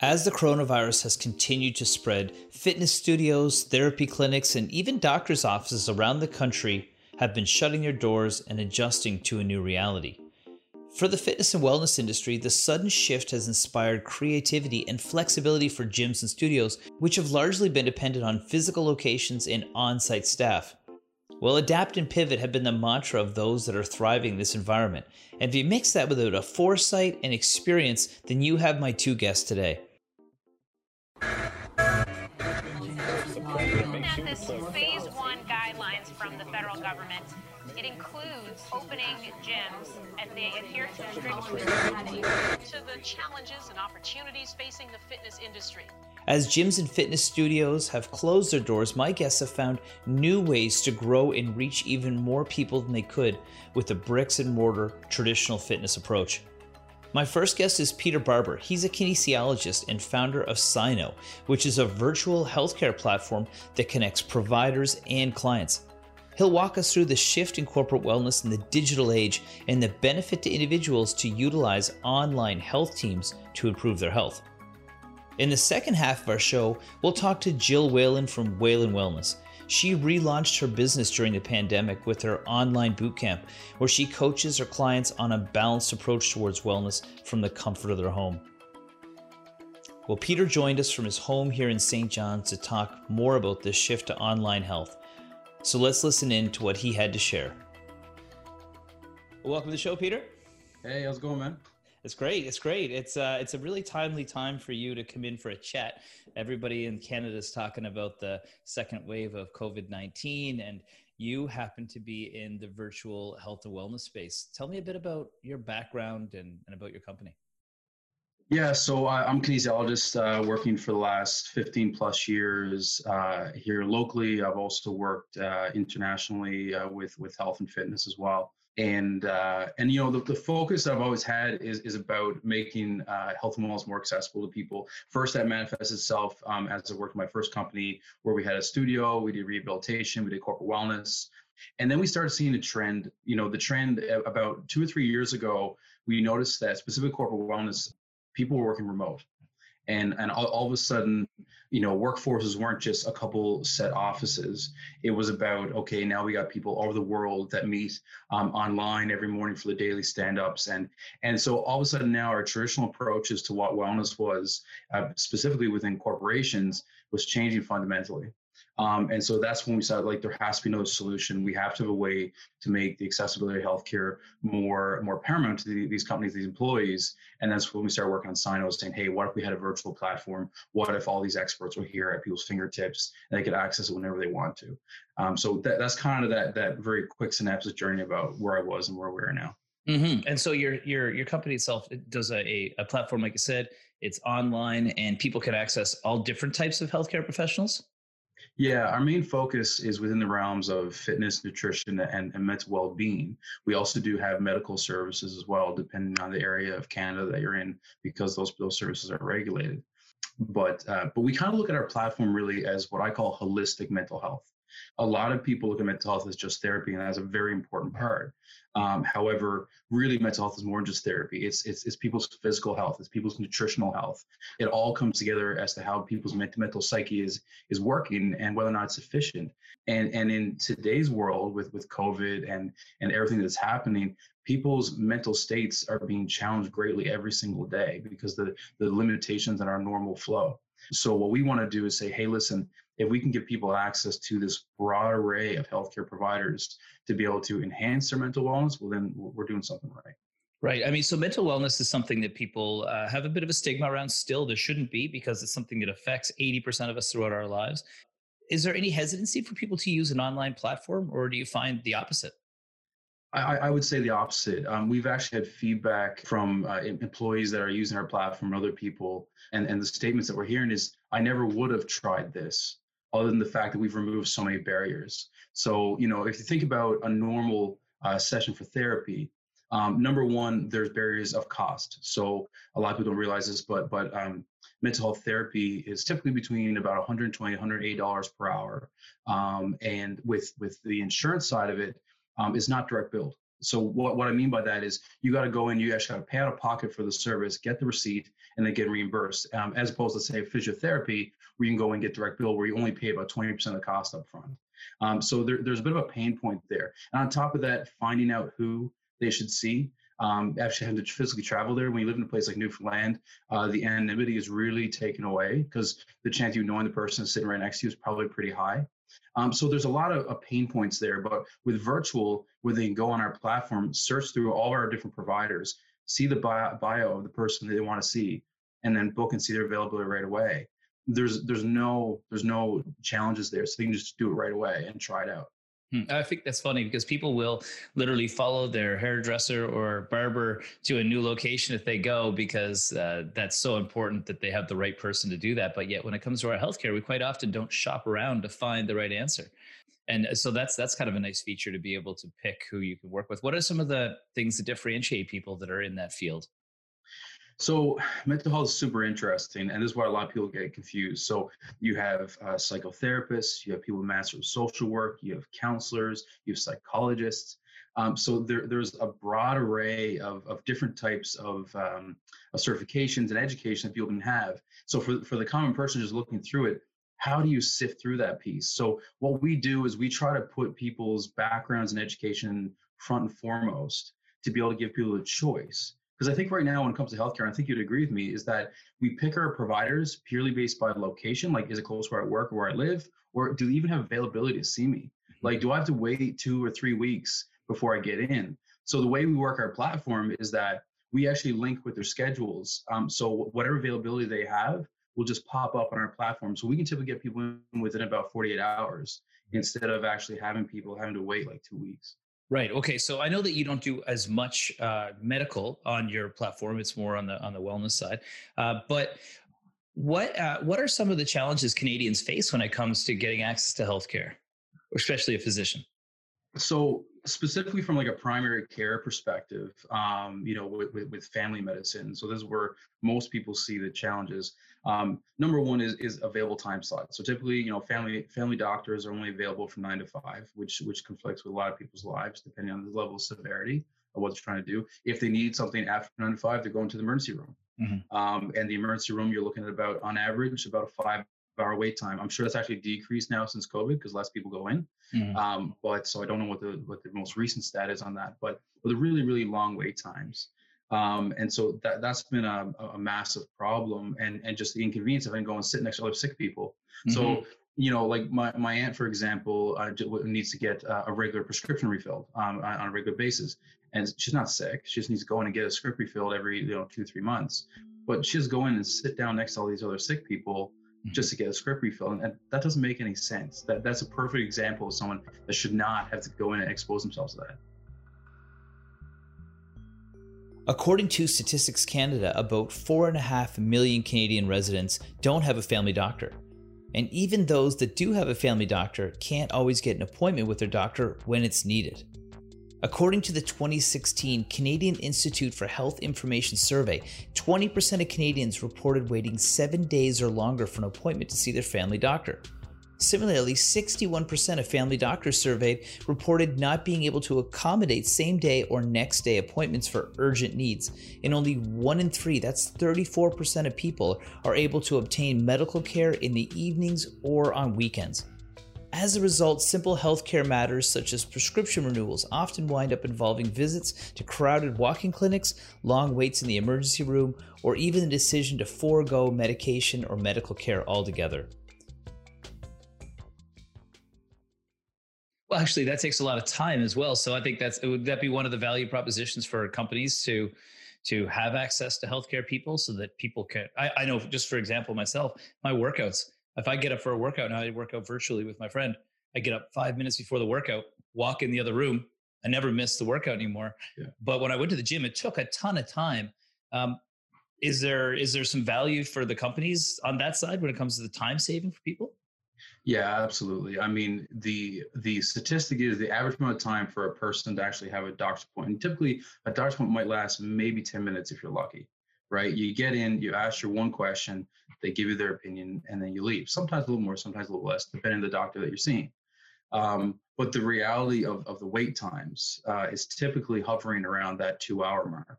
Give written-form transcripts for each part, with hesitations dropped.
As the coronavirus has continued to spread, fitness studios, therapy clinics, and even doctors' offices around the country have been shutting their doors and adjusting to a new reality. For the fitness and wellness industry, the sudden shift has inspired creativity and flexibility for gyms and studios, which have largely been dependent on physical locations and on-site staff. Well, adapt and pivot have been the mantra of those that are thriving in this environment. And if you mix that with a foresight and experience, then you have my two guests today. At this phase one guidelines from the federal government, it includes opening gyms, and they adhere to the challenges and opportunities facing the fitness industry. As gyms and fitness studios have closed their doors, my guests have found new ways to grow and reach even more people than they could with a bricks and mortar traditional fitness approach. My first guest is Peter Barbour. He's a kinesiologist and founder of Cyno, which is a virtual healthcare platform that connects providers and clients. He'll walk us through the shift in corporate wellness in the digital age and the benefit to individuals to utilize online health teams to improve their health. In the second half of our show, we'll talk to Gill Whelan from Whelan Wellness. She relaunched her business during the pandemic with her online bootcamp, where she coaches her clients on a balanced approach towards wellness from the comfort of their home. Well, Peter joined us from his home here in St. John's to talk more about this shift to online health. So let's listen in to what he had to share. Welcome to the show, Peter. Hey, how's it going, man? It's great. It's great. It's a really timely time for you to come in for a chat. Everybody in Canada is talking about the second wave of COVID-19, and you happen to be in the virtual health and wellness space. Tell me a bit about your background and about your company. Yeah, so I'm a kinesiologist working for the last 15 plus years here locally. I've also worked internationally with health and fitness as well. And you know, the focus I've always had is about making health and wellness more accessible to people. First, that manifests itself as I worked in my first company, where we had a studio, we did rehabilitation, we did corporate wellness. And then we started seeing a trend. You know, the trend about 2 or 3 years ago, we noticed that specifically corporate wellness, people were working remote. And all of a sudden, you know, workforces weren't just a couple set offices. It was about, okay, now we got people all over the world that meet online every morning for the daily stand-ups. And so all of a sudden now our traditional approaches to what wellness was, specifically within corporations, was changing fundamentally. And so that's when we said, like, there has to be another solution. We have to have a way to make the accessibility of healthcare more paramount to these companies, these employees. And that's when we started working on Cyno, saying, hey, what if we had a virtual platform? What if all these experts were here at people's fingertips and they could access it whenever they want to? So that's kind of that very quick synopsis journey about where I was and where we are now. Mm-hmm. And so your company itself does a platform, like you said, it's online and people can access all different types of healthcare professionals. Yeah, our main focus is within the realms of fitness, nutrition, and mental well-being. We also do have medical services as well, depending on the area of Canada that you're in, because those services are regulated. But we kind of look at our platform really as what I call holistic mental health. A lot of people look at mental health as just therapy, and that's a very important part. However, really mental health is more than just therapy. It's people's physical health, it's people's nutritional health. It all comes together as to how people's mental psyche is working and whether or not it's sufficient. And in today's world with COVID and everything that's happening, people's mental states are being challenged greatly every single day because the limitations in our normal flow. So what we want to do is say, hey, listen, if we can give people access to this broad array of healthcare providers to be able to enhance their mental wellness, well, then we're doing something right. Right. I mean, so mental wellness is something that people have a bit of a stigma around still. There shouldn't be, because it's something that affects 80% of us throughout our lives. Is there any hesitancy for people to use an online platform, or do you find the opposite? I would say the opposite. We've actually had feedback from employees that are using our platform, other people, and the statements that we're hearing is, I never would have tried this, other than the fact that we've removed so many barriers. So, you know, if you think about a normal session for therapy, number one, there's barriers of cost. So a lot of people don't realize this, but mental health therapy is typically between about $120, $108 per hour. And with the insurance side of it, it's not direct billed. So what I mean by that is you got to go in, you actually got to pay out of pocket for the service, get the receipt, and then get reimbursed, as opposed to, say, physiotherapy, where you can go and get direct bill, where you only pay about 20% of the cost up front. So there's a bit of a pain point there. And on top of that, finding out who they should see, actually having to physically travel there. When you live in a place like Newfoundland, the anonymity is really taken away because the chance you knowing the person sitting right next to you is probably pretty high. So there's a lot of pain points there, but with virtual, where they can go on our platform, search through all our different providers, see the bio of the person that they want to see, and then book and see their availability right away. There's no challenges there, so they can just do it right away and try it out. I think that's funny because people will literally follow their hairdresser or barber to a new location if they go, because that's so important that they have the right person to do that. But yet when it comes to our healthcare, we quite often don't shop around to find the right answer. And so that's kind of a nice feature to be able to pick who you can work with. What are some of the things that differentiate people that are in that field? So mental health is super interesting, and this is why a lot of people get confused. So you have psychotherapists, you have people with masters of social work, you have counselors, you have psychologists. So there's a broad array of different types of certifications and education that people can have. So for the common person just looking through it, how do you sift through that piece? So what we do is we try to put people's backgrounds and education front and foremost to be able to give people a choice. Because I think right now when it comes to healthcare, I think you'd agree with me, is that we pick our providers purely based by location, like is it close where I work or where I live, or do they even have availability to see me? Like, do I have to wait 2 or 3 weeks before I get in? So the way we work our platform is that we actually link with their schedules. So whatever availability they have will just pop up on our platform. So we can typically get people in within about 48 hours instead of actually having people having to wait like 2 weeks. Right. Okay. So I know that you don't do as much medical on your platform. It's more on the wellness side. But what are some of the challenges Canadians face when it comes to getting access to healthcare, especially a physician? So specifically from like a primary care perspective, with family medicine. So this is where most people see the challenges. Number one is available time slots. So typically, family doctors are only available from 9 to 5, which conflicts with a lot of people's lives, depending on the level of severity of what they're trying to do. If they need something after 9 to 5, they're going to the emergency room. Mm-hmm. And the emergency room, you're looking at about, on average, about a 5-hour wait time. I'm sure that's actually decreased now since COVID because less people go in. Mm-hmm. But so I don't know what the most recent stat is on that, but the really, really long wait times. And so that's been a massive problem, and just the inconvenience of having to go and sit next to other sick people. Mm-hmm. So, like my aunt, for example, needs to get a regular prescription refilled on a regular basis. And she's not sick. She just needs to go in and get a script refilled every 2-3 months. But she just go in and sit down next to all these other sick people just to get a script refilled. And that doesn't make any sense. That's a perfect example of someone that should not have to go in and expose themselves to that. According to Statistics Canada, about 4.5 million Canadian residents don't have a family doctor. And even those that do have a family doctor can't always get an appointment with their doctor when it's needed. According to the 2016 Canadian Institute for Health Information Survey, 20% of Canadians reported waiting 7 days or longer for an appointment to see their family doctor. Similarly, 61% of family doctors surveyed reported not being able to accommodate same-day or next-day appointments for urgent needs, and only 1 in 3, that's 34% of people, are able to obtain medical care in the evenings or on weekends. As a result, simple healthcare matters such as prescription renewals often wind up involving visits to crowded walk-in clinics, long waits in the emergency room, or even the decision to forego medication or medical care altogether. Well, actually, that takes a lot of time as well. So I think would that be one of the value propositions for companies to have access to healthcare people, so that people can. I know, just for example, myself, my workouts. If I get up for a workout now, I work out virtually with my friend. I get up 5 minutes before the workout, walk in the other room. I never miss the workout anymore. Yeah. But when I went to the gym, it took a ton of time. Is there some value for the companies on that side when it comes to the time saving for people? Yeah, absolutely. I mean, the statistic is the average amount of time for a person to actually have a doctor's appointment. And typically, a doctor's appointment might last maybe 10 minutes if you're lucky, right? You get in, you ask your one question, they give you their opinion, and then you leave. Sometimes a little more, sometimes a little less, depending on the doctor that you're seeing. But the reality of the wait times is typically hovering around that 2 hour mark.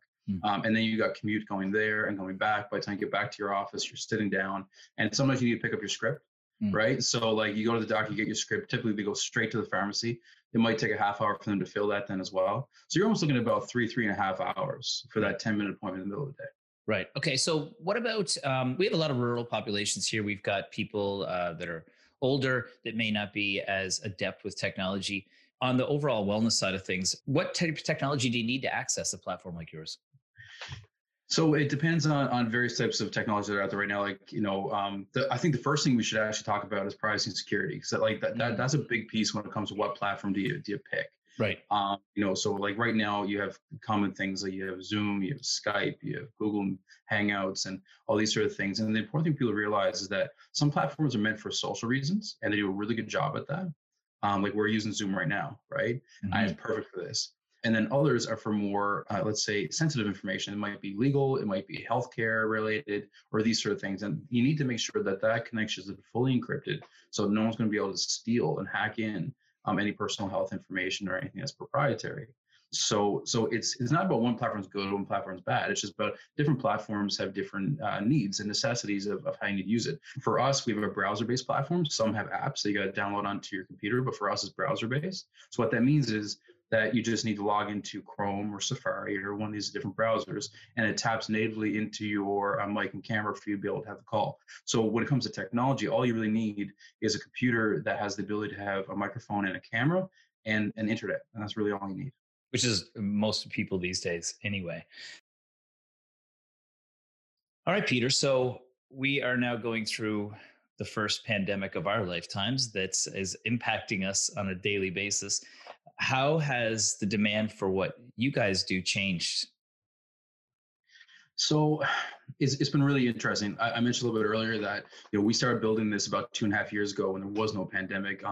And then you got commute going there and going back. By the time you get back to your office, you're sitting down, and sometimes you need to pick up your script, right? So like you go to the doctor, you get your script. Typically they go straight to the pharmacy. It might take a half hour for them to fill that then as well. So you're almost looking at about three and a half hours for that 10-minute appointment in the middle of the day. Right. Okay. So what about, we have a lot of rural populations here. We've got people that are older that may not be as adept with technology. On the overall wellness side of things, what type of technology do you need to access a platform like yours? So it depends on various types of technology that are out there right now. Like, you know, I think the first thing we should actually talk about is privacy and security. Because like that's a big piece when it comes to what platform do you pick? Right. You know, so like right now you have common things like you have Zoom, you have Skype, you have Google Hangouts and all these sort of things. And the important thing people realize is that some platforms are meant for social reasons and they do a really good job at that. Like we're using Zoom right now, right? Mm-hmm. And it's perfect for this. And then others are for more, let's say, sensitive information. It might be legal, it might be healthcare related, or these sort of things. And you need to make sure that that connection is fully encrypted, so no one's going to be able to steal and hack in any personal health information or anything that's proprietary. So it's not about one platform's good, one platform's bad. It's just about different platforms have different needs and necessities of how you need to use it. For us, we have a browser-based platform. Some have apps that you got to download onto your computer, but for us, it's browser-based. So what that means is that you just need to log into Chrome or Safari or one of these different browsers, and it taps natively into your mic and camera for you to be able to have the call. So when it comes to technology, all you really need is a computer that has the ability to have a microphone and a camera and an internet, and that's really all you need. Which is most people these days anyway. All right, Peter. So we are now going through the first pandemic of our lifetimes that is impacting us on a daily basis. How has the demand for what you guys do changed? So it's been really interesting. I mentioned a little bit earlier that, you know, we started building this about 2.5 years ago when there was no pandemic.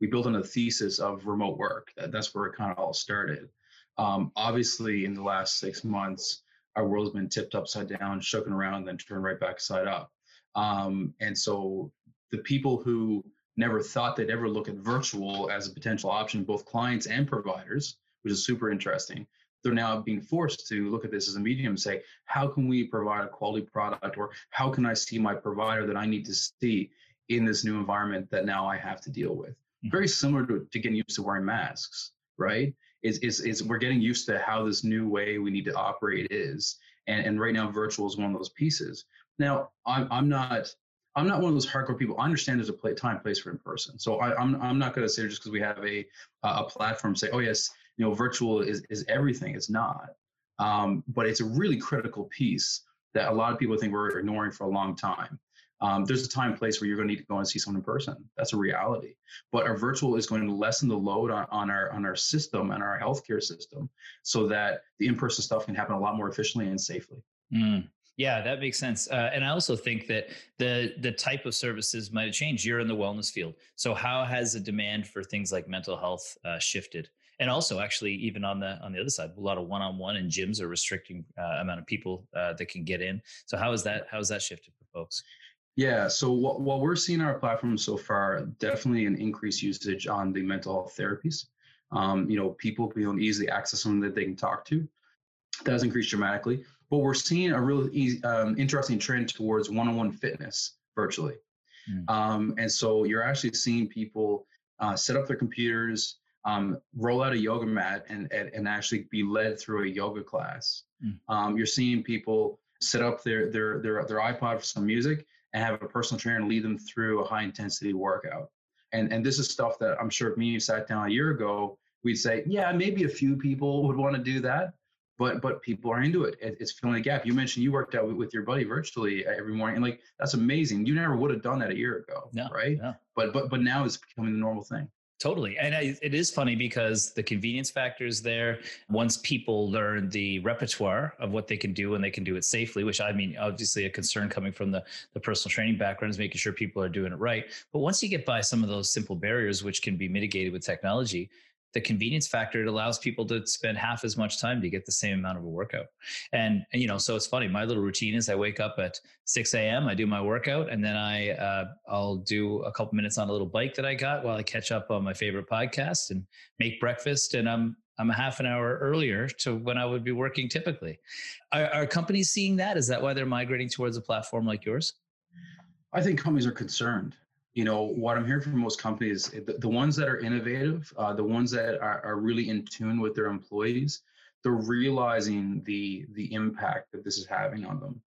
We built on a thesis of remote work. That's where it kind of all started. Obviously, in the last 6 months, our world's been tipped upside down, shooken around, then turned right back side up. And so the people who never thought they'd ever look at virtual as a potential option, both clients and providers, which is super interesting, they're now being forced to look at this as a medium and say, how can we provide a quality product, or how can I see my provider that I need to see in this new environment that now I have to deal with? Mm-hmm. Very similar to getting used to wearing masks, right? Is we're getting used to how this new way we need to operate is. And right now, virtual is one of those pieces. Now, I'm not one of those hardcore people. I understand there's a time, place for in person. So I'm not going to say just because we have a platform say, oh, yes, you know, virtual is everything. It's not. But it's a really critical piece that a lot of people think we're ignoring for a long time. There's a time and place where you're going to need to go and see someone in person. That's a reality. But our virtual is going to lessen the load on our system and our healthcare system so that the in-person stuff can happen a lot more efficiently and safely. Mm. Yeah, that makes sense. And I also think that the type of services might have changed. You're in the wellness field. So how has the demand for things like mental health shifted? And also, actually, even on the other side, a lot of one-on-one, and gyms are restricting amount of people that can get in. So how is that shifted for folks? Yeah. So what we're seeing on our platform so far, definitely an increased usage on the mental health therapies. You know, people being easily access someone that they can talk to. That has increased dramatically. But we're seeing a really interesting trend towards one-on-one fitness virtually. Mm. And so you're actually seeing people set up their computers, roll out a yoga mat and actually be led through a yoga class. Mm. You're seeing people set up their iPod for some music and have a personal trainer lead them through a high-intensity workout. And this is stuff that I'm sure if me and you sat down a year ago, we'd say, yeah, maybe a few people would want to do that, but people are into it. It's filling a gap. You mentioned you worked out with your buddy virtually every morning, and like that's amazing. You never would have done that a year ago, no, right? No. But now it's becoming the normal thing. Totally. And it is funny because the convenience factor is there. Once people learn the repertoire of what they can do and they can do it safely, which I mean, obviously a concern coming from the personal training background is making sure people are doing it right. But once you get by some of those simple barriers, which can be mitigated with technology, the convenience factor, it allows people to spend half as much time to get the same amount of a workout. And you know, so it's funny. My little routine is I wake up at 6 a.m., I do my workout, and then I'll do a couple minutes on a little bike that I got while I catch up on my favorite podcast and make breakfast. And I'm a half an hour earlier to when I would be working typically. Are companies seeing that? Is that why they're migrating towards a platform like yours? I think companies are concerned. You know, what I'm hearing from most companies, the ones that are innovative, the ones that are really in tune with their employees, they're realizing the impact that this is having on them.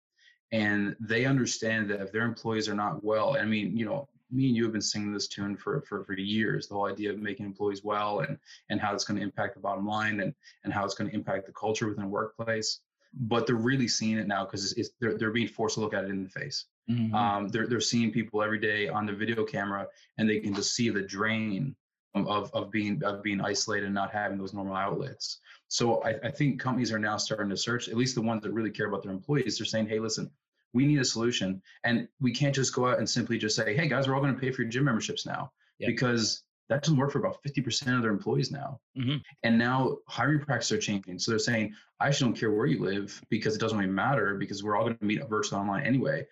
And they understand that if their employees are not well, I mean, you know, me and you have been singing this tune for years, the whole idea of making employees well and how it's going to impact the bottom line and how it's going to impact the culture within a workplace. But they're really seeing it now because they're being forced to look at it in the face. Mm-hmm. They're seeing people every day on the video camera, and they can just see the drain of being isolated and not having those normal outlets. So I think companies are now starting to search, at least the ones that really care about their employees. They're saying, hey, listen, we need a solution, and we can't just go out and simply just say, hey guys, we're all going to pay for your gym memberships now. Yep. Because that doesn't work for about 50% of their employees now. Mm-hmm. And now hiring practices are changing. So they're saying, I actually don't care where you live because it doesn't really matter because we're all going to meet virtually online anyway.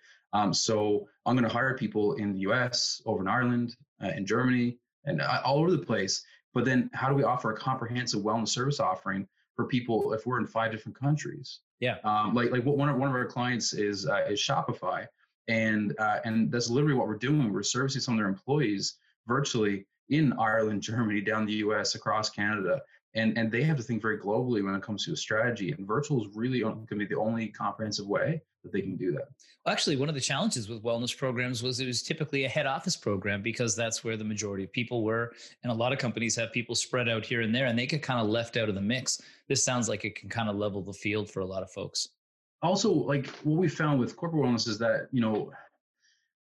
So I'm going to hire people in the US, over in Ireland, in Germany, and all over the place. But then how do we offer a comprehensive wellness service offering for people if we're in 5 different countries? Yeah. Like one of our clients is Shopify. And that's literally what we're doing. We're servicing some of their employees virtually in Ireland, Germany, down the US, across Canada. And they have to think very globally when it comes to a strategy. And virtual is really going to be the only comprehensive way that they can do that. Well, actually, one of the challenges with wellness programs was it was typically a head office program because that's where the majority of people were. And a lot of companies have people spread out here and there, and they get kind of left out of the mix. This sounds like it can kind of level the field for a lot of folks. Also, like what we found with corporate wellness is that, you know,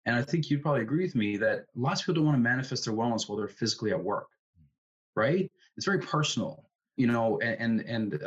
and I think you'd probably agree with me that lots of people don't want to manifest their wellness while they're physically at work, right? It's very personal, you know, and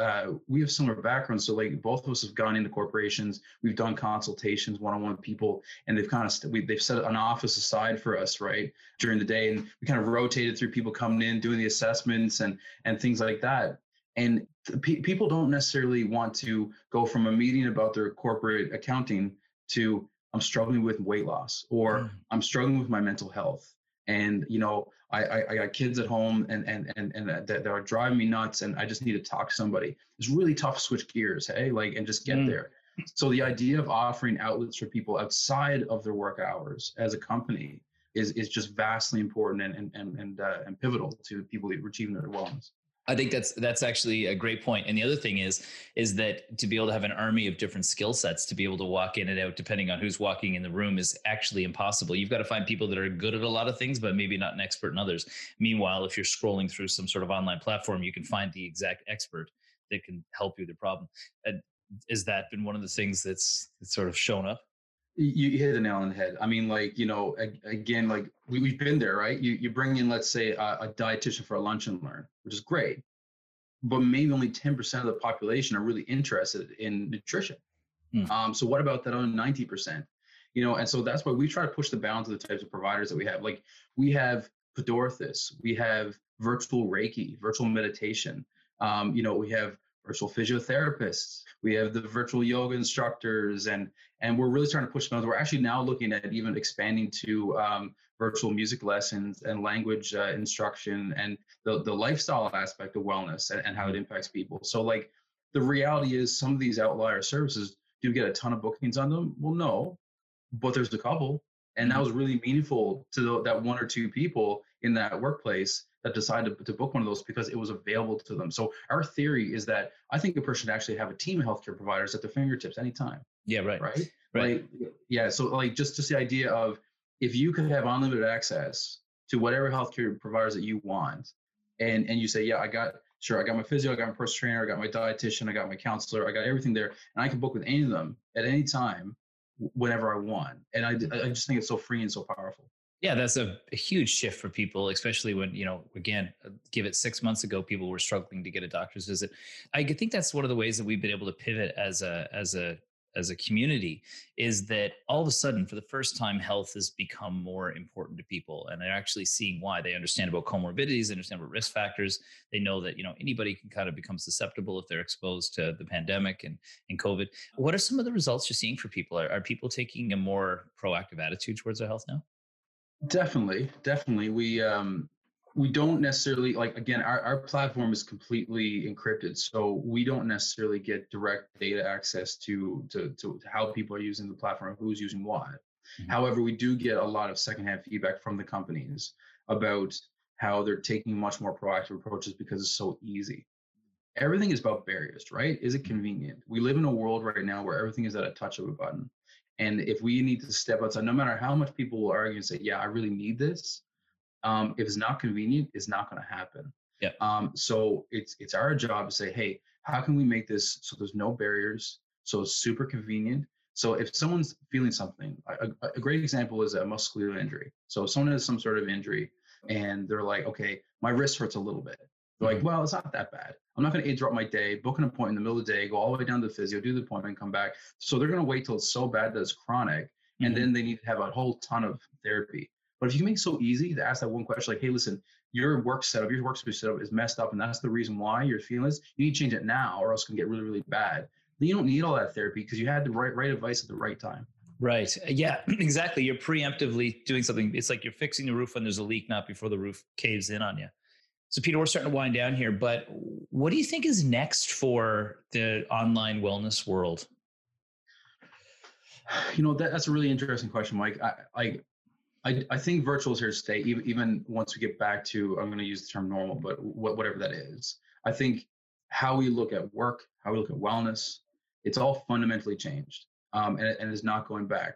we have similar backgrounds. So like both of us have gone into corporations, we've done consultations, one-on-one with people, and they've kind of, they've set an office aside for us, right? During the day. And we kind of rotated through people coming in, doing the assessments and things like that. And people don't necessarily want to go from a meeting about their corporate accounting to, I'm struggling with weight loss, or I'm struggling with my mental health. And, you know, I got kids at home and that are driving me nuts, and I just need to talk to somebody. It's really tough to switch gears, hey, like, and just get there. So the idea of offering outlets for people outside of their work hours as a company is just vastly important and pivotal to people achieving their wellness. I think that's actually a great point. And the other thing is that to be able to have an army of different skill sets to be able to walk in and out, depending on who's walking in the room, is actually impossible. You've got to find people that are good at a lot of things, but maybe not an expert in others. Meanwhile, if you're scrolling through some sort of online platform, you can find the exact expert that can help you with the problem. And has that been one of the things that's sort of shown up? You hit the nail on the head. I mean, like, you know, again, like we've been there, right? You bring in, let's say, a dietitian for a lunch and learn, which is great, but maybe only 10% of the population are really interested in nutrition. So what about that other 90%? You know, and so that's why we try to push the bounds of the types of providers that we have. Like we have podorthists, we have virtual Reiki, virtual meditation. You know, we have virtual physiotherapists, we have the virtual yoga instructors, and we're really trying to push them. We're actually now looking at even expanding to virtual music lessons and language instruction and the lifestyle aspect of wellness and how it impacts people. So like the reality is some of these outlier services do get a ton of bookings on them. Well, no, but there's a couple. And that was really meaningful to that one or two people in that workplace that decided to book one of those because it was available to them. So our theory is that I think a person should actually have a team of healthcare providers at their fingertips anytime. Yeah, right. Like, yeah, so like just the idea of if you could have unlimited access to whatever healthcare providers that you want, and you say, yeah, I got my physio, I got my personal trainer, I got my dietitian, I got my counselor, I got everything there, and I can book with any of them at any time, whenever I want. And I just think it's so free and so powerful. Yeah, that's a huge shift for people, especially when, you know, again, give it 6 months ago, people were struggling to get a doctor's visit. I think that's one of the ways that we've been able to pivot as a as a community is that all of a sudden, for the first time, health has become more important to people. And they're actually seeing why. They understand about comorbidities, they understand about risk factors. They know that, you know, anybody can kind of become susceptible if they're exposed to the pandemic and COVID. What are some of the results you're seeing for people? Are people taking a more proactive attitude towards their health now? Definitely. We don't necessarily, like, again, our platform is completely encrypted. So we don't necessarily get direct data access to how people are using the platform, who's using what. Mm-hmm. However, we do get a lot of secondhand feedback from the companies about how they're taking much more proactive approaches because it's so easy. Everything is about barriers, right? Is it convenient? We live in a world right now where everything is at a touch of a button. And if we need to step outside, no matter how much people will argue and say, yeah, I really need this. If it's not convenient, it's not going to happen. Yeah. So it's our job to say, hey, how can we make this so there's no barriers, so it's super convenient? So if someone's feeling something, a great example is a muscular injury. So if someone has some sort of injury and they're like, okay, my wrist hurts a little bit. They're mm-hmm. like, well, it's not that bad. I'm not going to interrupt my day, book an appointment in the middle of the day, go all the way down to the physio, do the appointment, come back. So they're going to wait till it's so bad that it's chronic, mm-hmm. and then they need to have a whole ton of therapy. But if you can make it so easy to ask that one question, like, hey, listen, your workspace setup is messed up, and that's the reason why you're feeling this. You need to change it now, or else it's going to get really, really bad. Then you don't need all that therapy because you had the right advice at the right time. Right. Yeah, exactly. You're preemptively doing something. It's like you're fixing the roof when there's a leak, not before the roof caves in on you. So, Peter, we're starting to wind down here, but what do you think is next for the online wellness world? You know, that's a really interesting question, Mike. I think virtual is here to stay, even once we get back to, I'm going to use the term normal, but whatever that is. I think how we look at work, how we look at wellness, it's all fundamentally changed, and it's not going back.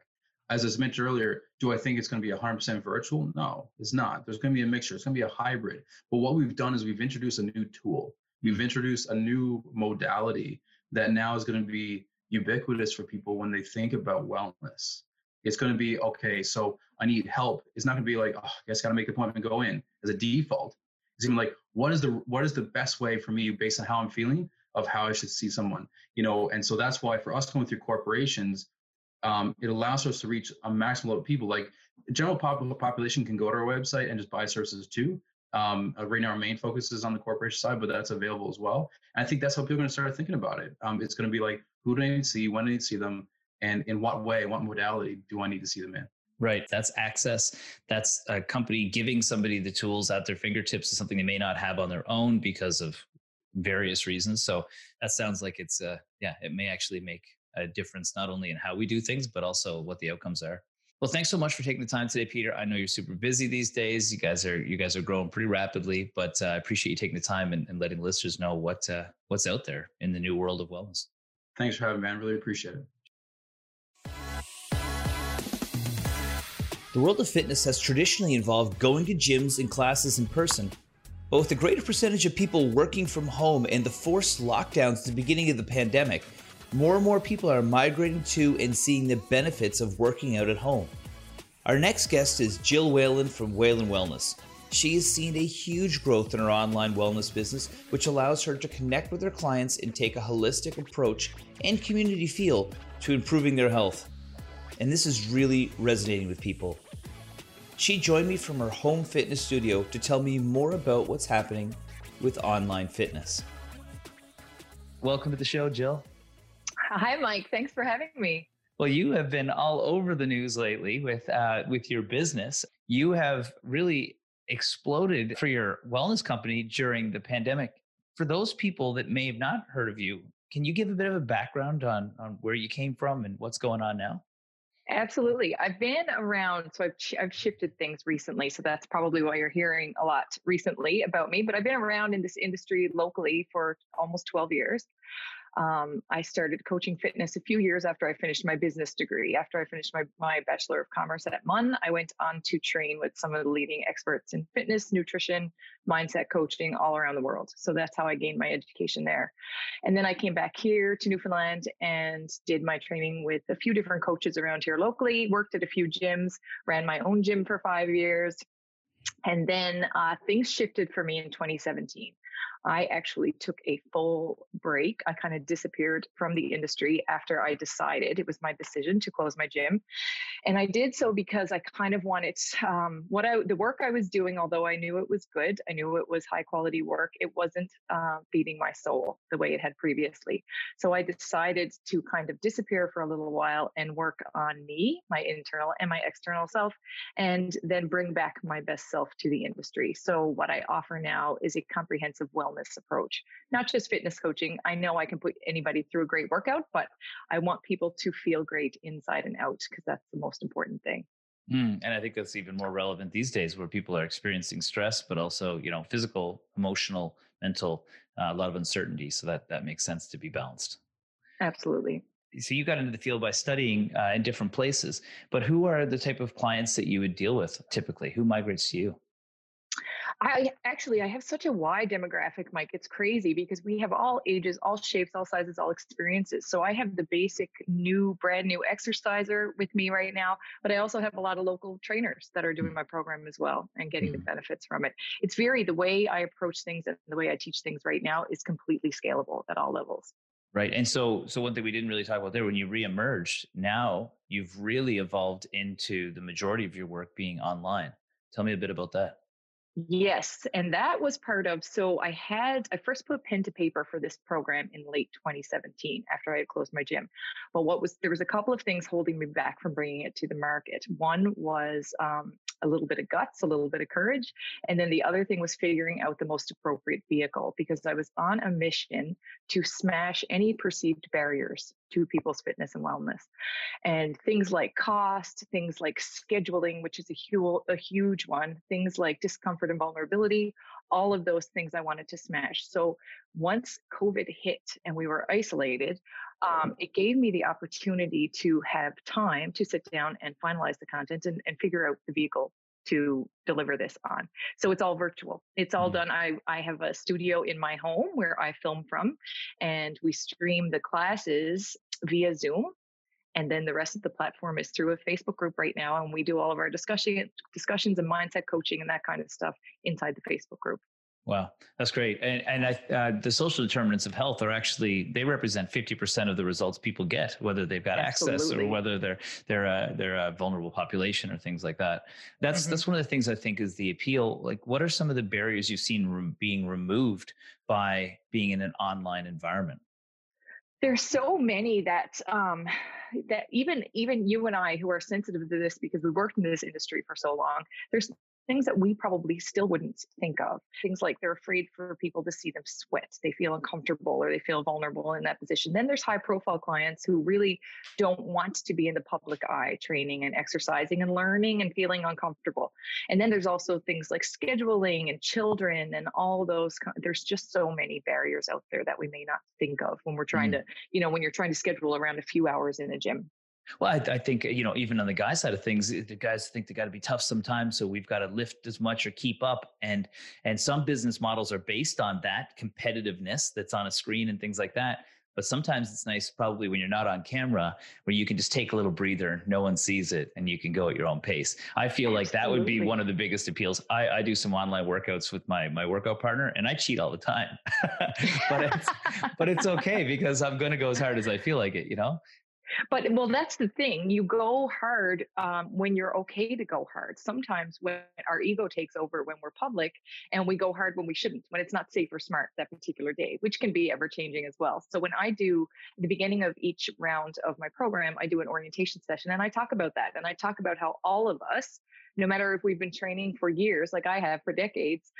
As I mentioned earlier, do I think it's going to be 100% virtual? No, it's not. There's going to be a mixture. It's going to be a hybrid. But what we've done is we've introduced a new tool. We've introduced a new modality that now is going to be ubiquitous for people when they think about wellness. It's going to be, okay, so I need help. It's not going to be like, oh, I guess I got to make an appointment and go in as a default. It's even like, what is the best way for me based on how I'm feeling of how I should see someone, you know? And so that's why for us going through corporations, it allows us to reach a maximum level of people. Like the general population can go to our website and just buy services too. Right now, our main focus is on the corporation side, but that's available as well. And I think that's how people are going to start thinking about it. It's going to be like, who do I need to see? When do I need to see them? And in what way, what modality do I need to see them in? Right. That's access. That's a company giving somebody the tools at their fingertips is something they may not have on their own because of various reasons. So that sounds like it's, it may actually make a difference, not only in how we do things, but also what the outcomes are. Well, thanks so much for taking the time today, Peter. I know you're super busy these days. You guys are growing pretty rapidly, but I appreciate you taking the time and letting listeners know what's out there in the new world of wellness. Thanks for having me, man. Really appreciate it. The world of fitness has traditionally involved going to gyms and classes in person, but with the greater percentage of people working from home and the forced lockdowns at the beginning of the pandemic, more and more people are migrating to and seeing the benefits of working out at home. Our next guest is Gill Whelan from Whelan Wellness. She has seen a huge growth in her online wellness business, which allows her to connect with her clients and take a holistic approach and community feel to improving their health. And this is really resonating with people. She joined me from her home fitness studio to tell me more about what's happening with online fitness. Welcome to the show, Gill. Hi, Mike. Thanks for having me. Well, you have been all over the news lately with your business. You have really exploded for your wellness company during the pandemic. For those people that may have not heard of you, can you give a bit of a background on where you came from and what's going on now? Absolutely. I've been around, so I've shifted things recently. So that's probably why you're hearing a lot recently about me, but I've been around in this industry locally for almost 12 years. I started coaching fitness a few years after I finished my business degree. After I finished my Bachelor of Commerce at MUN, I went on to train with some of the leading experts in fitness, nutrition, mindset coaching all around the world. So that's how I gained my education there. And then I came back here to Newfoundland and did my training with a few different coaches around here locally, worked at a few gyms, ran my own gym for 5 years. And then things shifted for me in 2017. I actually took a full break. I kind of disappeared from the industry after I decided, it was my decision to close my gym. And I did so because I kind of wanted the work I was doing, although I knew it was good, I knew it was high quality work, it wasn't feeding my soul the way it had previously. So I decided to kind of disappear for a little while and work on me, my internal and my external self, and then bring back my best self to the industry. So what I offer now is a comprehensive wellness approach, not just fitness coaching. I know I can put anybody through a great workout, but I want people to feel great inside and out, because that's the most important thing. And I think that's even more relevant these days, where people are experiencing stress, but also, you know, physical, emotional, mental, a lot of uncertainty. So that makes sense to be balanced. Absolutely. So you got into the field by studying in different places, but who are the type of clients that you would deal with typically? Who migrates to you? I have such a wide demographic, Mike. It's crazy because we have all ages, all shapes, all sizes, all experiences. So I have the basic brand new exerciser with me right now, but I also have a lot of local trainers that are doing my program as well and getting the benefits from it. It's varied. The way I approach things and the way I teach things right now is completely scalable at all levels. Right. And so one thing we didn't really talk about there, when you reemerged, now you've really evolved into the majority of your work being online. Tell me a bit about that. Yes. And that was part of, so I first put pen to paper for this program in late 2017 after I had closed my gym. But there was a couple of things holding me back from bringing it to the market. One was a little bit of guts, a little bit of courage. And then the other thing was figuring out the most appropriate vehicle, because I was on a mission to smash any perceived barriers to people's fitness and wellness. And things like cost, things like scheduling, which is a huge one, things like discomfort and vulnerability, all of those things I wanted to smash. So once COVID hit and we were isolated, it gave me the opportunity to have time to sit down and finalize the content and figure out the vehicle to deliver this on. So it's all virtual. It's all done. I have a studio in my home where I film from, and we stream the classes via Zoom. And then the rest of the platform is through a Facebook group right now. And we do all of our discussions and mindset coaching and that kind of stuff inside the Facebook group. Wow. That's great. And the social determinants of health are actually, they represent 50% of the results people get, whether they've got access or whether they're a vulnerable population or things like that. That's one of the things I think is the appeal. Like, what are some of the barriers you've seen being removed by being in an online environment? There's so many that even you and I, who are sensitive to this because we worked in this industry for so long, there's things that we probably still wouldn't think of. Things like they're afraid for people to see them sweat. They feel uncomfortable or they feel vulnerable in that position. Then there's high profile clients who really don't want to be in the public eye training and exercising and learning and feeling uncomfortable. And then there's also things like scheduling and children and all those. There's just so many barriers out there that we may not think of when we're trying to, you know, when you're trying to schedule around a few hours in a gym. Well, I think, you know, even on the guy side of things, the guys think they got to be tough sometimes. So we've got to lift as much or keep up. And some business models are based on that competitiveness that's on a screen and things like that. But sometimes it's nice, probably when you're not on camera, where you can just take a little breather, no one sees it, and you can go at your own pace. I feel like that would be one of the biggest appeals. I do some online workouts with my workout partner, and I cheat all the time, but it's okay, because I'm going to go as hard as I feel like it, you know? But, well, that's the thing. You go hard when you're okay to go hard. Sometimes when our ego takes over, when we're public, and we go hard when we shouldn't, when it's not safe or smart that particular day, which can be ever changing as well. So when I do the beginning of each round of my program, I do an orientation session, and I talk about that. And I talk about how all of us, no matter if we've been training for years, like I have for decades,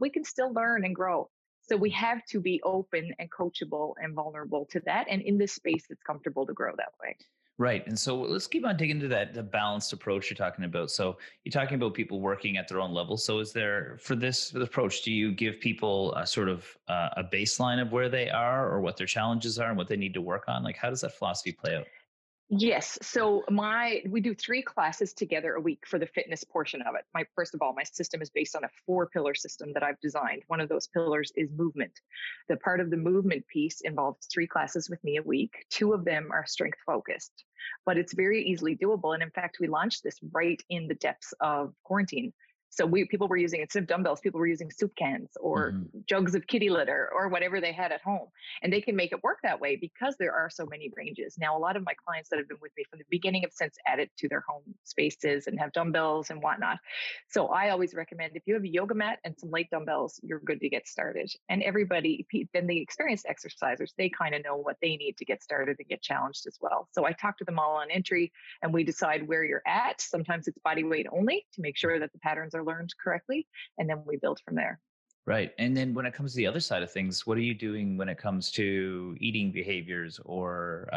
we can still learn and grow. So we have to be open and coachable and vulnerable to that. And in this space, it's comfortable to grow that way. Right. And so let's keep on digging into that, the balanced approach you're talking about. So you're talking about people working at their own level. So is there, for this approach, do you give people a sort of a baseline of where they are or what their challenges are and what they need to work on? Like, how does that philosophy play out? Yes. So we do 3 classes together a week for the fitness portion of it. First of all, my system is based on a 4-pillar system that I've designed. One of those pillars is movement. The part of the movement piece involves 3 classes with me a week. 2 of them are strength focused, but it's very easily doable. And in fact, we launched this right in the depths of quarantine. So people were using, instead of dumbbells, people were using soup cans or jugs of kitty litter or whatever they had at home. And they can make it work that way because there are so many ranges. Now, a lot of my clients that have been with me from the beginning have since added to their home spaces and have dumbbells and whatnot. So I always recommend if you have a yoga mat and some light dumbbells, you're good to get started. And everybody, then the experienced exercisers, they kind of know what they need to get started and get challenged as well. So I talk to them all on entry and we decide where you're at. Sometimes it's body weight only to make sure that the patterns are learned correctly. And then we build from there. Right. And then when it comes to the other side of things, what are you doing when it comes to eating behaviors or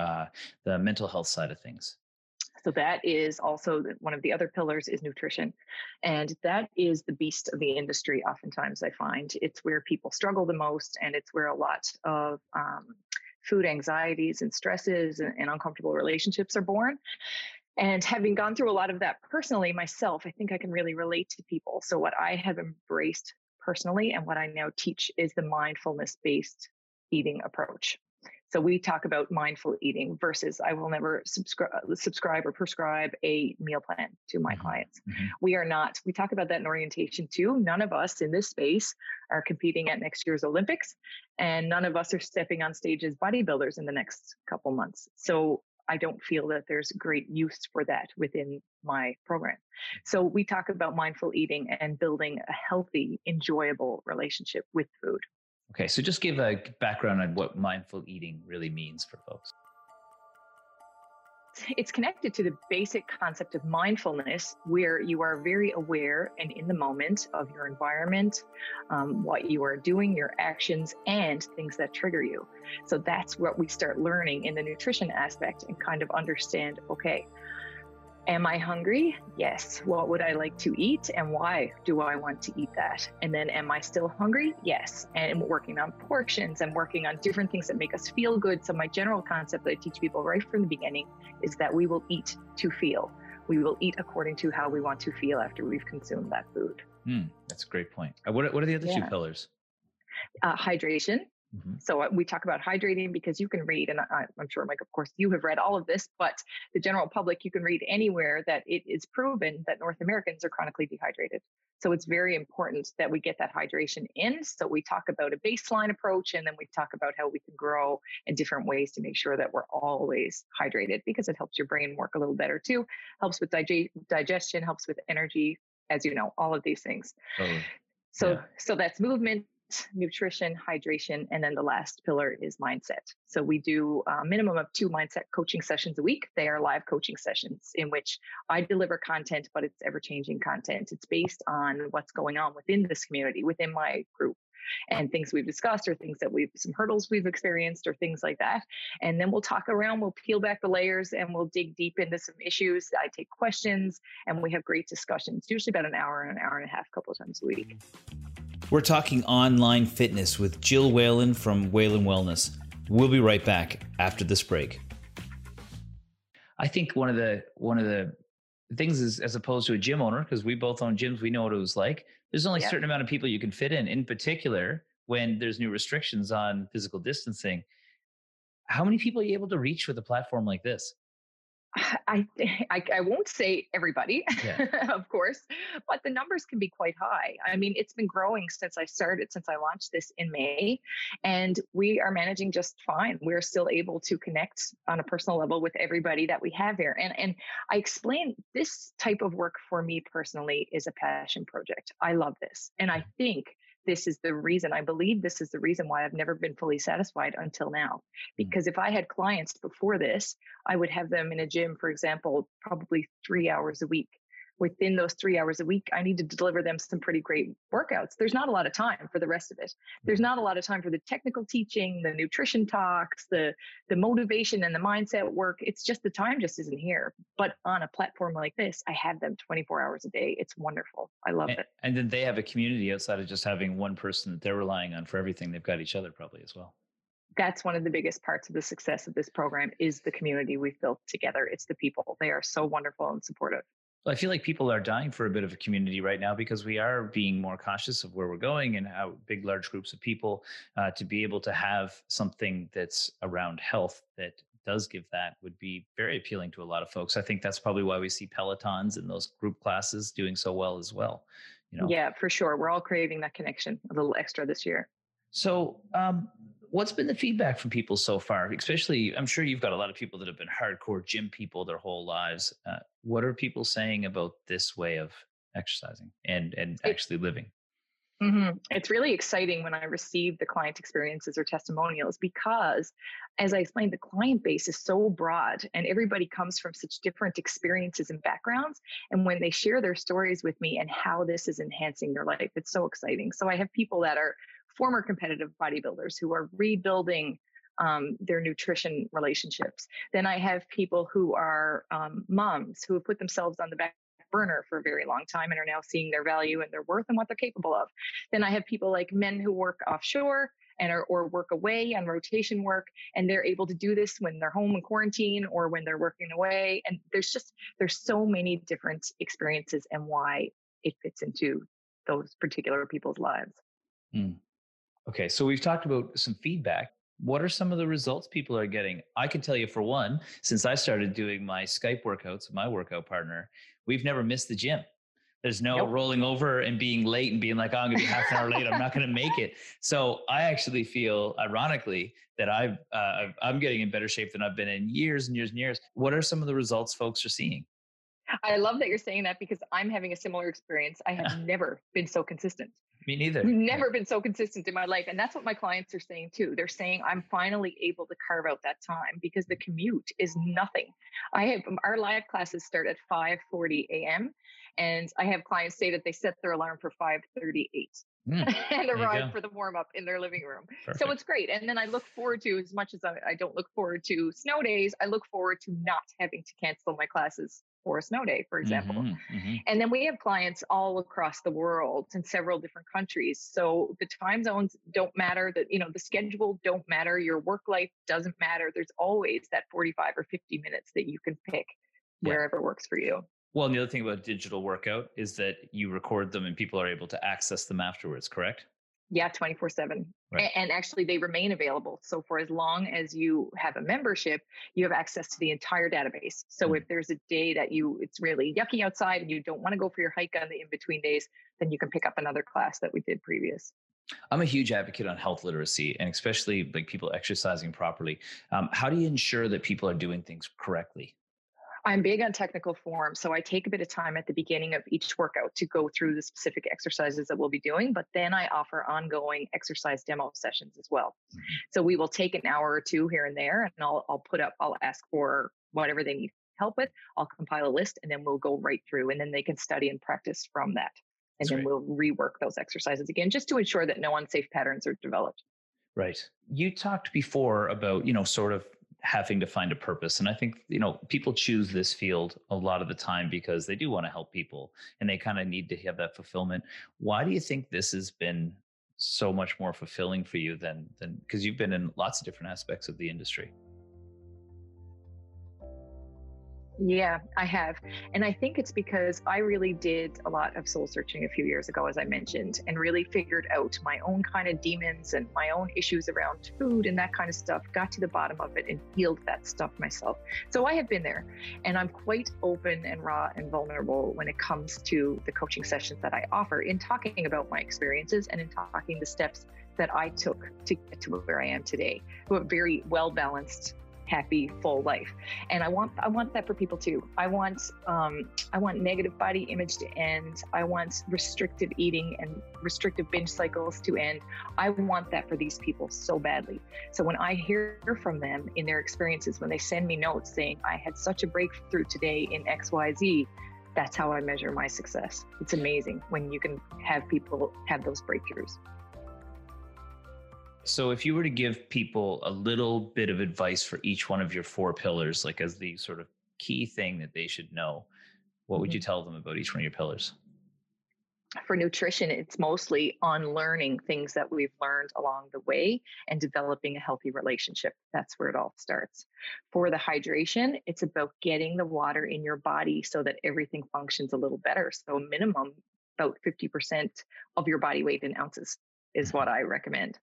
the mental health side of things? So that is also one of the other pillars is nutrition. And that is the beast of the industry. Oftentimes I find it's where people struggle the most and it's where a lot of food anxieties and stresses and uncomfortable relationships are born. And having gone through a lot of that personally myself, I think I can really relate to people. So what I have embraced personally and what I now teach is the mindfulness-based eating approach. So we talk about mindful eating versus I will never subscribe or prescribe a meal plan to my clients. We are not, we talk about that in orientation too. None of us in this space are competing at next year's Olympics, and none of us are stepping on stage as bodybuilders in the next couple months. So I don't feel that there's great use for that within my program. So we talk about mindful eating and building a healthy, enjoyable relationship with food. Okay, so just give a background on what mindful eating really means for folks. It's connected to the basic concept of mindfulness, where you are very aware and in the moment of your environment, what you are doing, your actions, and things that trigger you. So that's what we start learning in the nutrition aspect and kind of understand, okay, am I hungry? Yes. What would I like to eat? And why do I want to eat that? And then am I still hungry? Yes. And working on portions and working on different things that make us feel good. So my general concept that I teach people right from the beginning is that we will eat to feel. We will eat according to how we want to feel after we've consumed that food. That's a great point. What are the other two pillars? Hydration. So we talk about hydrating because you can read, and I'm sure, Mike, of course, you have read all of this, but the general public, you can read anywhere that it is proven that North Americans are chronically dehydrated. So it's very important that we get that hydration in. So we talk about a baseline approach, and then we talk about how we can grow in different ways to make sure that we're always hydrated, because it helps your brain work a little better too, helps with digestion, helps with energy, as you know, all of these things. So that's movement, nutrition, hydration, and then the last pillar is mindset. So we do a minimum of 2 mindset coaching sessions a week. They are live coaching sessions in which I deliver content, but it's ever-changing content. It's based on what's going on within this community, within my group, and things we've discussed or things that some hurdles we've experienced or things like that. And then we'll talk around, we'll peel back the layers and we'll dig deep into some issues. I take questions and we have great discussions, usually about an hour and a half, a couple of times a week. We're talking online fitness with Gill Whelan from Whelan Wellness. We'll be right back after this break. I think one of the things is, as opposed to a gym owner, because we both own gyms, we know what it was like. There's only a certain amount of people you can fit in particular when there's new restrictions on physical distancing. How many people are you able to reach with a platform like this? I won't say everybody, of course, but the numbers can be quite high. I mean, it's been growing since I launched this in May, and we are managing just fine. We're still able to connect on a personal level with everybody that we have here. And I explain this type of work for me personally is a passion project. I love this. And I think this is the reason why I've never been fully satisfied until now. Because if I had clients before this, I would have them in a gym, for example, probably 3 hours a week. Within those 3 hours a week, I need to deliver them some pretty great workouts. There's not a lot of time for the rest of it. There's not a lot of time for the technical teaching, the nutrition talks, the motivation and the mindset work. It's just the time just isn't here. But on a platform like this, I have them 24 hours a day. It's wonderful. I love it. And then they have a community outside of just having one person that they're relying on for everything. They've got each other probably as well. That's one of the biggest parts of the success of this program is the community we've built together. It's the people. They are so wonderful and supportive. Well, I feel like people are dying for a bit of a community right now because we are being more cautious of where we're going and how big, large groups of people to be able to have something that's around health that does give that would be very appealing to a lot of folks. I think that's probably why we see Pelotons and those group classes doing so well as well. you know? Yeah, for sure. We're all craving that connection a little extra this year. So, what's been the feedback from people so far? Especially, I'm sure you've got a lot of people that have been hardcore gym people their whole lives. What are people saying about this way of exercising and actually living? Mm-hmm. It's really exciting when I receive the client experiences or testimonials, because as I explained, the client base is so broad and everybody comes from such different experiences and backgrounds. And when they share their stories with me and how this is enhancing their life, it's so exciting. So I have people that are former competitive bodybuilders who are rebuilding their nutrition relationships. Then I have people who are moms who have put themselves on the back burner for a very long time and are now seeing their value and their worth and what they're capable of. Then I have people like men who work offshore and or work away on rotation work, and they're able to do this when they're home in quarantine or when they're working away. And there's so many different experiences and why it fits into those particular people's lives. Mm. Okay, so we've talked about some feedback. What are some of the results people are getting? I can tell you, for one, since I started doing my Skype workouts with my workout partner, we've never missed the gym. There's no rolling over and being late and being like, oh, I'm going to be half an hour late. I'm not going to make it. So I actually feel, ironically, that I'm getting in better shape than I've been in years and years and years. What are some of the results folks are seeing? I love that you're saying that, because I'm having a similar experience. I have never been so consistent. Me neither. Never been so consistent in my life. And that's what my clients are saying too. They're saying, I'm finally able to carve out that time, because the commute is nothing. I have our live classes start at 5:40 a.m. and I have clients say that they set their alarm for 5:38 and arrive for the warm up in their living room. Perfect. So it's great. And then I look forward to, as much as I don't look forward to snow days, I look forward to not having to cancel my classes for a snow day, for example. Mm-hmm. And then we have clients all across the world in several different countries. So the time zones don't matter, that, you know, the schedule don't matter, your work life doesn't matter. There's always that 45 or 50 minutes that you can pick wherever works for you. Well, and the other thing about digital workout is that you record them and people are able to access them afterwards, correct? Yeah, 24/7. Right. And actually they remain available. So for as long as you have a membership, you have access to the entire database. So if there's a day that it's really yucky outside and you don't want to go for your hike on the in-between days, then you can pick up another class that we did previous. I'm a huge advocate on health literacy, and especially like people exercising properly. How do you ensure that people are doing things correctly? I'm big on technical form, so I take a bit of time at the beginning of each workout to go through the specific exercises that we'll be doing, but then I offer ongoing exercise demo sessions as well. So we will take an hour or two here and there, and I'll ask for whatever they need help with. I'll compile a list, and then we'll go right through, and then they can study and practice from that. And then we'll rework those exercises again, just to ensure that no unsafe patterns are developed. Right. You talked before about, you know, sort of having to find a purpose. And I think, you know, people choose this field a lot of the time because they do want to help people and they kind of need to have that fulfillment. Why do you think this has been so much more fulfilling for you than because you've been in lots of different aspects of the industry? Yeah, I have. And I think it's because I really did a lot of soul searching a few years ago, as I mentioned, and really figured out my own kind of demons and my own issues around food and that kind of stuff, got to the bottom of it and healed that stuff myself. So I have been there, and I'm quite open and raw and vulnerable when it comes to the coaching sessions that I offer, in talking about my experiences and in talking the steps that I took to get to where I am today, to a very well-balanced, happy, full life. And I want that for people too. I want negative body image to end. I want restrictive eating and restrictive binge cycles to end. I want that for these people so badly. So when I hear from them in their experiences, when they send me notes saying, I had such a breakthrough today in XYZ, that's how I measure my success. It's amazing when you can have people have those breakthroughs. So if you were to give people a little bit of advice for each one of your four pillars, like as the sort of key thing that they should know, what would you tell them about each one of your pillars? For nutrition, it's mostly on learning things that we've learned along the way and developing a healthy relationship. That's where it all starts. For the hydration, it's about getting the water in your body so that everything functions a little better. So minimum about 50% of your body weight in ounces is what I recommend.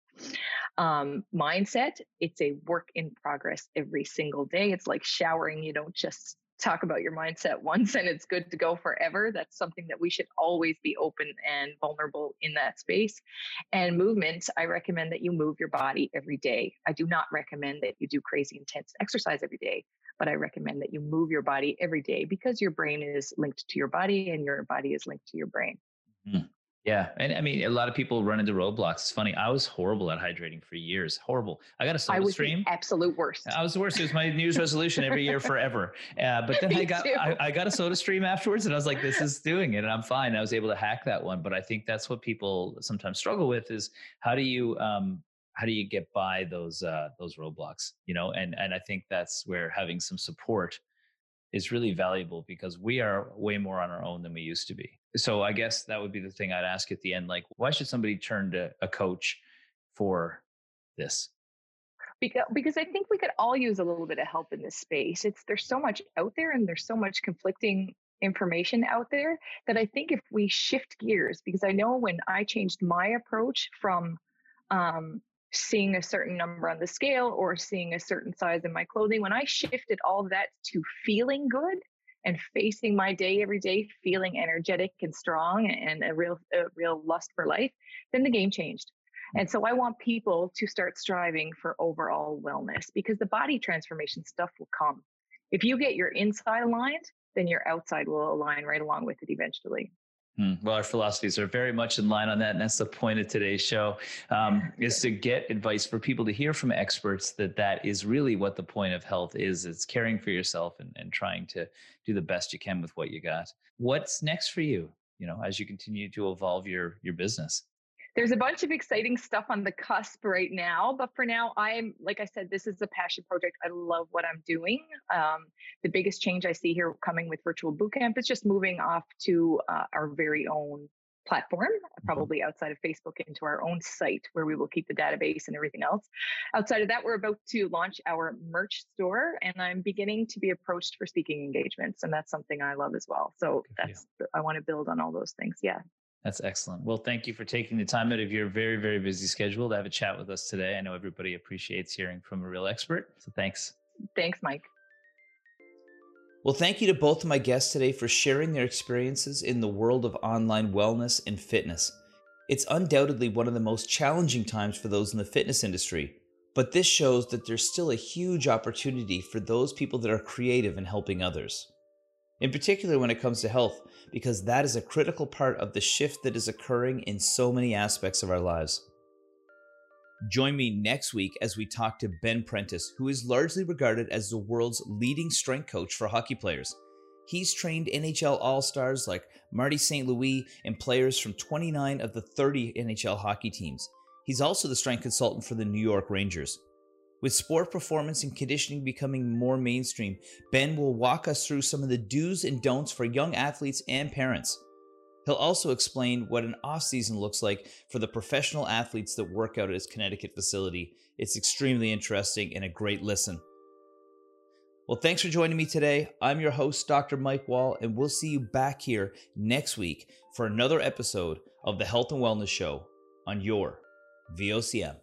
Mindset, it's a work in progress every single day. It's like showering. You don't just talk about your mindset once and it's good to go forever. That's something that we should always be open and vulnerable in that space. And movement, I recommend that you move your body every day. I do not recommend that you do crazy intense exercise every day, but I recommend that you move your body every day because your brain is linked to your body and your body is linked to your brain. Mm-hmm. Yeah. And I mean, a lot of people run into roadblocks. It's funny. I was horrible at hydrating for years. Horrible. I got a Soda Stream. Absolute worst. I was the worst. It was my New Year's resolution every year forever. But then I got a Soda Stream afterwards and I was like, this is doing it and I'm fine. I was able to hack that one. But I think that's what people sometimes struggle with is how do you get by those roadblocks, you know? And I think that's where having some support is really valuable because we are way more on our own than we used to be. So I guess that would be the thing I'd ask at the end, like, why should somebody turn to a coach for this? Because I think we could all use a little bit of help in this space. There's so much out there and there's so much conflicting information out there that I think if we shift gears, because I know when I changed my approach from seeing a certain number on the scale or seeing a certain size in my clothing, when I shifted all that to feeling good and facing my day every day, feeling energetic and strong and a real lust for life, then the game changed. And so I want people to start striving for overall wellness because the body transformation stuff will come. If you get your inside aligned, then your outside will align right along with it eventually. Well, our philosophies are very much in line on that. And that's the point of today's show, is to get advice for people to hear from experts that is really what the point of health is. It's caring for yourself and trying to do the best you can with what you got. What's next for you, you know, as you continue to evolve your business? There's a bunch of exciting stuff on the cusp right now, but for now, like I said, this is a passion project. I love what I'm doing. The biggest change I see here coming with virtual bootcamp is just moving off to our very own platform, probably outside of Facebook, into our own site where we will keep the database and everything else. Outside of that, we're about to launch our merch store, and I'm beginning to be approached for speaking engagements, and that's something I love as well. So I want to build on all those things. Yeah. That's excellent. Well, thank you for taking the time out of your very, very busy schedule to have a chat with us today. I know everybody appreciates hearing from a real expert. So thanks. Thanks, Mike. Well, thank you to both of my guests today for sharing their experiences in the world of online wellness and fitness. It's undoubtedly one of the most challenging times for those in the fitness industry, but this shows that there's still a huge opportunity for those people that are creative in helping others. In particular when it comes to health, because that is a critical part of the shift that is occurring in so many aspects of our lives. Join me next week as we talk to Ben Prentice, who is largely regarded as the world's leading strength coach for hockey players. He's trained NHL All-Stars like Marty St. Louis and players from 29 of the 30 NHL hockey teams. He's also the strength consultant for the New York Rangers. With sport performance and conditioning becoming more mainstream, Ben will walk us through some of the do's and don'ts for young athletes and parents. He'll also explain what an off-season looks like for the professional athletes that work out at his Connecticut facility. It's extremely interesting and a great listen. Well, thanks for joining me today. I'm your host, Dr. Mike Wall, and we'll see you back here next week for another episode of the Health and Wellness Show on your VOCM.